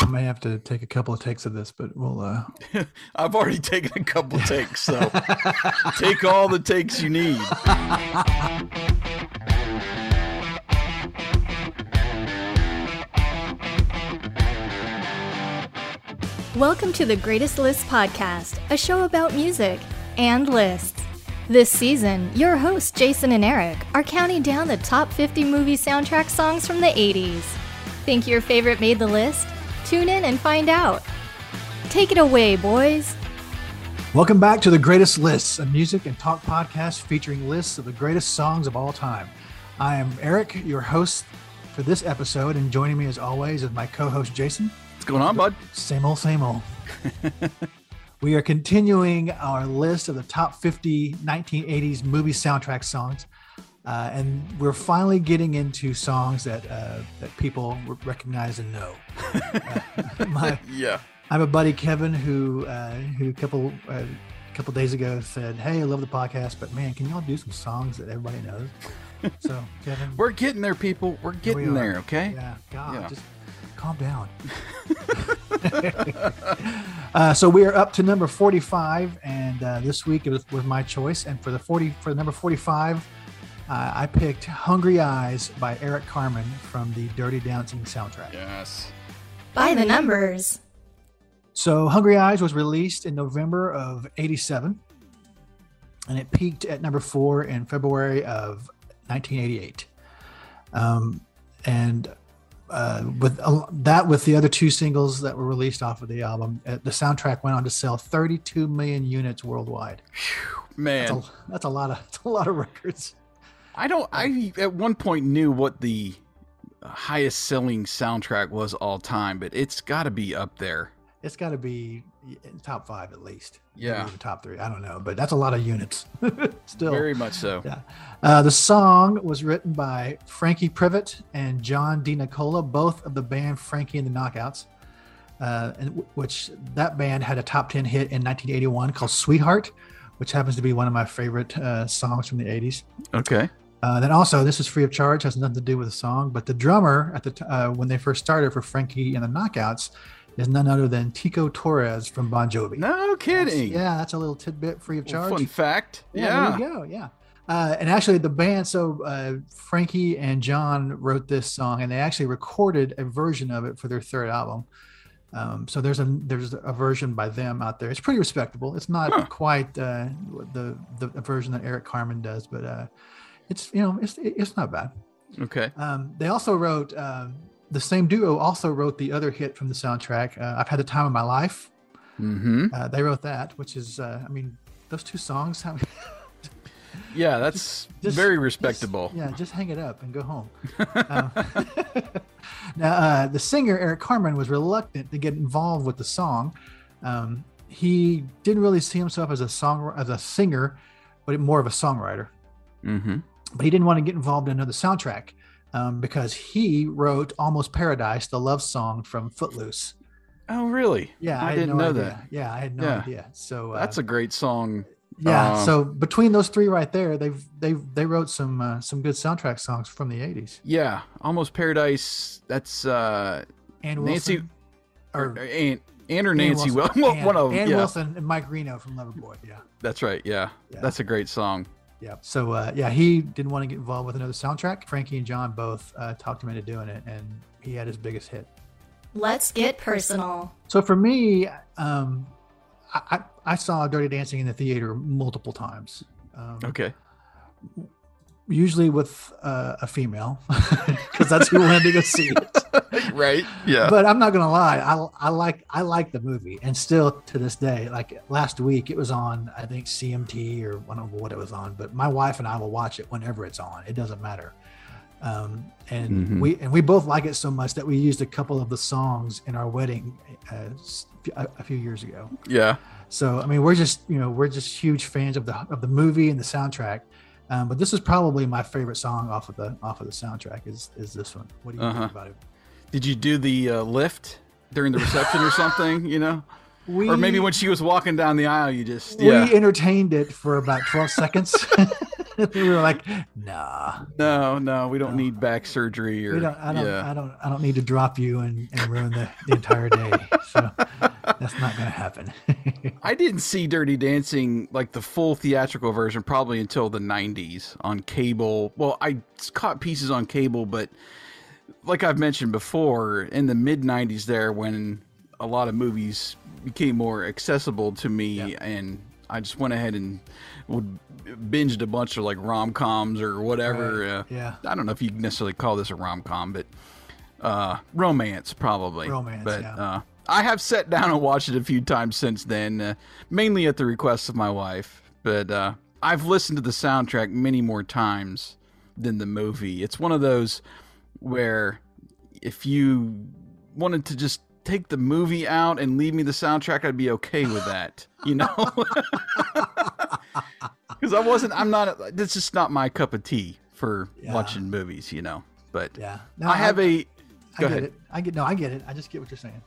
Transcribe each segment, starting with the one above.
I may have to take a couple of takes of this, but we'll. I've already taken a couple takes, so take all the takes you need. Welcome to the Greatest Lists podcast, a show about music and lists. This season, your hosts Jason and Eric are counting down the top 50 movie soundtrack songs from the 80s. Think your favorite made the list? Tune in and find out. Take it away, boys. Welcome back to the Greatest Lists, a music and talk podcast featuring lists of the greatest songs of all time. I am Eric, your host for this episode, and joining me as always is my co-host Jason. What's going on, bud? Same old, same old. We are continuing our list of the top 50 1980s movie soundtrack songs, and we're finally getting into songs that people recognize and know. I have a buddy Kevin who a couple days ago said, "Hey, I love the podcast, but man, can y'all do some songs that everybody knows?" So Kevin, we're getting there, people. We're getting there, okay? Yeah, God, just calm down. So we are up to number 45, and this week it was my choice. And for the number 45, I picked "Hungry Eyes" by Eric Carmen from the Dirty Dancing soundtrack. Yes. By the numbers. So "Hungry Eyes" was released in November of '87, and it peaked at number 4 in February of 1988. With the other two singles that were released off of the album, the soundtrack went on to sell 32 million units worldwide. Man, that's a lot of records. I at one point knew what the highest selling soundtrack was all time, but it's got to be up there. It's got to be in top 5 at least. Yeah, maybe the top 3. I don't know, but that's a lot of units. Still, very much so. Yeah. The song was written by Frankie Privet and John DiNicola, both of the band Frankie and the Knockouts, which that band had a top 10 hit in 1981 called "Sweetheart," which happens to be one of my favorite songs from the 80s. Okay. Then also, this is free of charge, has nothing to do with the song, but the drummer at the when they first started for Frankie and the Knockouts is none other than Tico Torres from Bon Jovi. No kidding. That's a little tidbit free of charge. Fun fact. Yeah. There you go. Yeah. And actually the band, so Frankie and John wrote this song, and they actually recorded a version of it for their third album. So there's a version by them out there. It's pretty respectable. It's not quite the version that Eric Carmen does, but it's not bad. Okay. They also wrote... the same duo also wrote the other hit from the soundtrack, "I've Had the Time of My Life." Mm-hmm. They wrote that, which is, those two songs. Yeah, that's very respectable. Just hang it up and go home. Now, the singer, Eric Carmen, was reluctant to get involved with the song. He didn't really see himself as a singer, but more of a songwriter. Mm-hmm. But he didn't want to get involved in another soundtrack. Because he wrote "Almost Paradise," the love song from Footloose. Oh, really? Yeah, I didn't know that. Yeah, I had no idea. So that's a great song. Yeah. So between those three right there, they wrote some good soundtrack songs from the 80s. Yeah, "Almost Paradise." That's Ann Wilson, Wilson and Mike Reno from Loverboy. Yeah, that's right. Yeah, that's a great song. Yeah. So, he didn't want to get involved with another soundtrack. Frankie and John both talked him into doing it, and he had his biggest hit. Let's get personal. So for me, I saw Dirty Dancing in the theater multiple times. Okay. Usually with a female, because that's who wanted to go see it. Right. Yeah. But I'm not going to lie. I like the movie, and still to this day, like last week, it was on, I think, CMT, or I don't know what it was on. But my wife and I will watch it whenever it's on. It doesn't matter. We both like it so much that we used a couple of the songs in our wedding a few years ago. Yeah. So I mean, we're just huge fans of the movie and the soundtrack. But this is probably my favorite song off of the soundtrack. Is this one? What do you think about it? Did you do the lift during the reception or something? You know, or maybe when she was walking down the aisle, you just we entertained it for about 12 seconds. We were like, nah, no, we don't need back surgery, or I don't need to drop you and ruin the entire day. So that's not going to happen. I didn't see Dirty Dancing, like the full theatrical version, probably until the 90s on cable. Well, I caught pieces on cable, but like I've mentioned before, in the mid 90s there, when a lot of movies became more accessible to me, and I just went ahead and would binged a bunch of like rom-coms or whatever. Right. I don't know if you necessarily call this a rom-com, but romance probably. Romance, but, I have sat down and watched it a few times since then, mainly at the request of my wife. But I've listened to the soundtrack many more times than the movie. It's one of those where if you wanted to just take the movie out and leave me the soundtrack, I'd be okay with that, you know? Because this is not my cup of tea for watching movies, you know. But no, I get it. I just get what you're saying.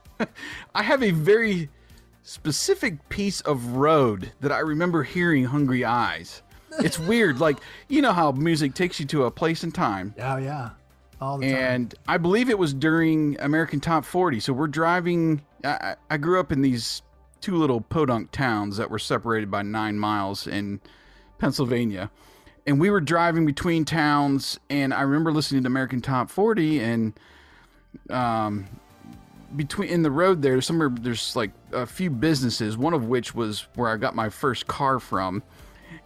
I have a very specific piece of road that I remember hearing Hungry Eyes. It's weird. Like, you know how music takes you to a place and time. Oh, yeah. All the time. And I believe it was during American Top 40. So we're driving. I grew up in these two little podunk towns that were separated by 9 miles in Pennsylvania, and we were driving between towns, and I remember listening to American Top 40, and in the road there, somewhere there's like a few businesses, one of which was where I got my first car from.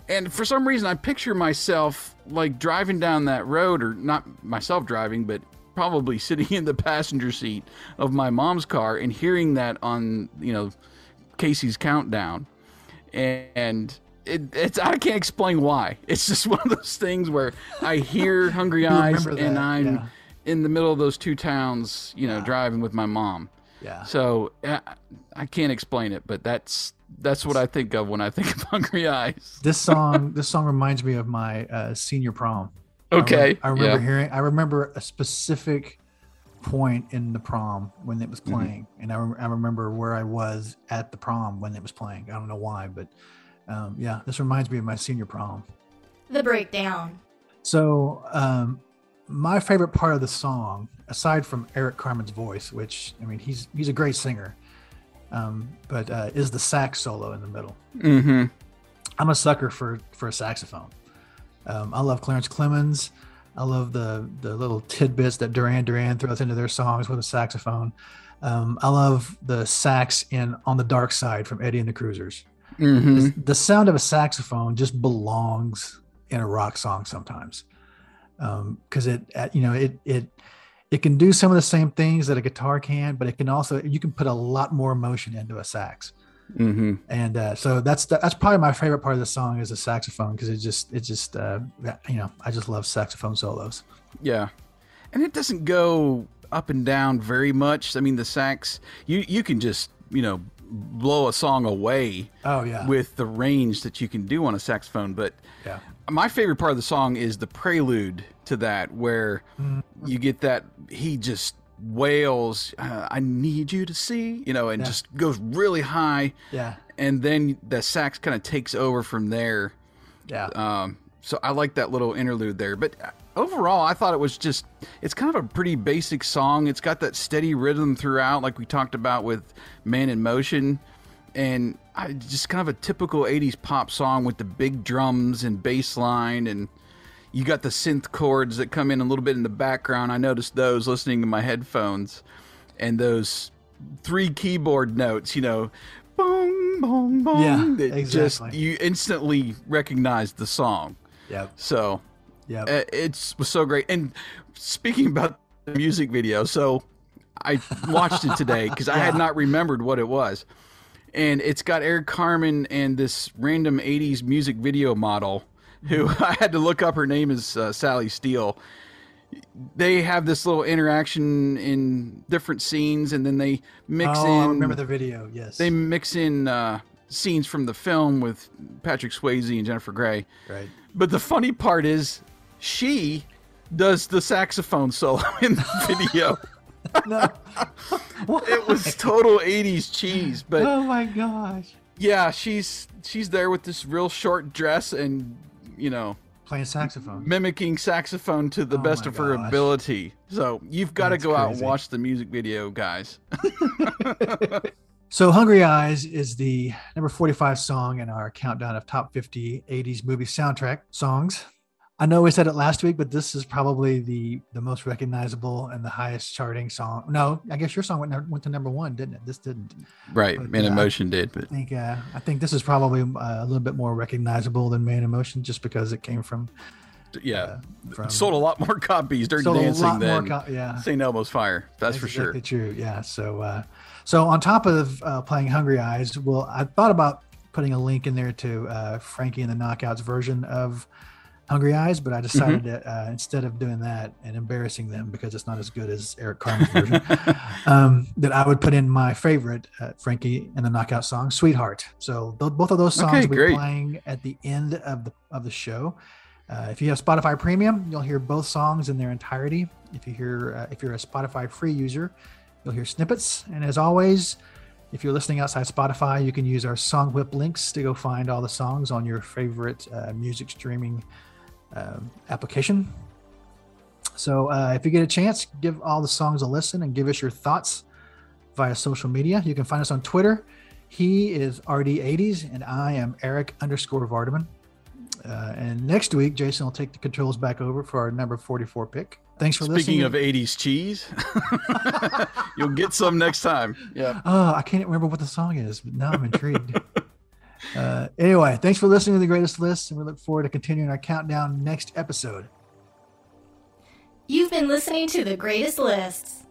And for some reason, I picture myself like driving down that road, or not myself driving, but probably sitting in the passenger seat of my mom's car and hearing that on, you know, Casey's Countdown. And I can't explain why. It's just one of those things where I hear Hungry Eyes and I'm in the middle of those two towns, you know, driving with my mom. Yeah. So I can't explain it, but that's what I think of when I think of Hungry Eyes. This song reminds me of my senior prom. Okay. I remember a specific point in the prom when it was playing, and I remember where I was at the prom when it was playing. I don't know why, but this reminds me of my senior prom. The breakdown. So my favorite part of the song, aside from Eric Carmen's voice, which, I mean, he's a great singer, but is the sax solo in the middle. Mm-hmm. I'm a sucker for a saxophone. I love Clarence Clemons. I love the little tidbits that Duran Duran throws into their songs with a saxophone. I love the sax in On the Dark Side from Eddie and the Cruisers. Mm-hmm. The sound of a saxophone just belongs in a rock song sometimes, because it can do some of the same things that a guitar can, but it can also, you can put a lot more emotion into a sax. Mm-hmm. And so that's probably my favorite part of the song is the saxophone, because I just love saxophone solos. Yeah, and it doesn't go up and down very much. I mean, the sax, you can just, you know, blow a song away. Oh, yeah. With the range that you can do on a saxophone. But my favorite part of the song is the prelude to that, where you get that he just wails, I need you to see, you know, and just goes really high. Yeah. And then the sax kind of takes over from there. Yeah. So I like that little interlude there. But overall, I thought it was just, it's kind of a pretty basic song. It's got that steady rhythm throughout, like we talked about with Man in Motion. And just kind of a typical 80s pop song with the big drums and bass line, and you got the synth chords that come in a little bit in the background. I noticed those listening to my headphones, and those three keyboard notes, you know, bong, bong, bong. Yeah, exactly. Just, you instantly recognize the song. Yeah. So it was so great. And speaking about the music video, so I watched it today because I had not remembered what it was. And it's got Eric Carmen and this random 80s music video model, who I had to look up. Her name is Sally Steele. They have this little interaction in different scenes, and then they mix in... I remember the video, yes. They mix in scenes from the film with Patrick Swayze and Jennifer Grey. Right. But the funny part is, she does the saxophone solo in the video. No. It was total 80s cheese, but... Oh, my gosh. Yeah, she's there with this real short dress, and... you know, Playing saxophone. Mimicking saxophone to the best of her ability. So you've got to go out and watch the music video, guys. So Hungry Eyes is the number 45 song in our countdown of top 50 80s movie soundtrack songs. I know we said it last week, but this is probably the most recognizable and the highest charting song. No, I guess your song went to number one, didn't it? This didn't. Right. But, Man in Motion did. But I think this is probably a little bit more recognizable than Man in Motion just because it came from. Yeah. Sold a lot more copies, Dirty Dancing, than St. Elmo's Fire. That's for sure. That's true. Yeah. So, so on top of playing Hungry Eyes, well, I thought about putting a link in there to Frankie and the Knockouts version of Hungry Eyes, but I decided that instead of doing that and embarrassing them because it's not as good as Eric Carmen's version, that I would put in my favorite Frankie and the Knockout song, Sweetheart. So both of those songs will be playing at the end of the show. If you have Spotify Premium, you'll hear both songs in their entirety. If you're a Spotify free user, you'll hear snippets. And as always, if you're listening outside Spotify, you can use our Song Whip links to go find all the songs on your favorite music streaming application. So if you get a chance, give all the songs a listen and give us your thoughts via social media. You can find us on Twitter. He is RD80s and I am Eric_Vardeman. And next week, Jason will take the controls back over for our number 44 pick. Thanks for listening. Speaking of 80s cheese, you'll get some next time. Yeah. Oh, I can't remember what the song is, but now I'm intrigued. Anyway, thanks for listening to The Greatest List, and we look forward to continuing our countdown next episode. You've been listening to The Greatest Lists.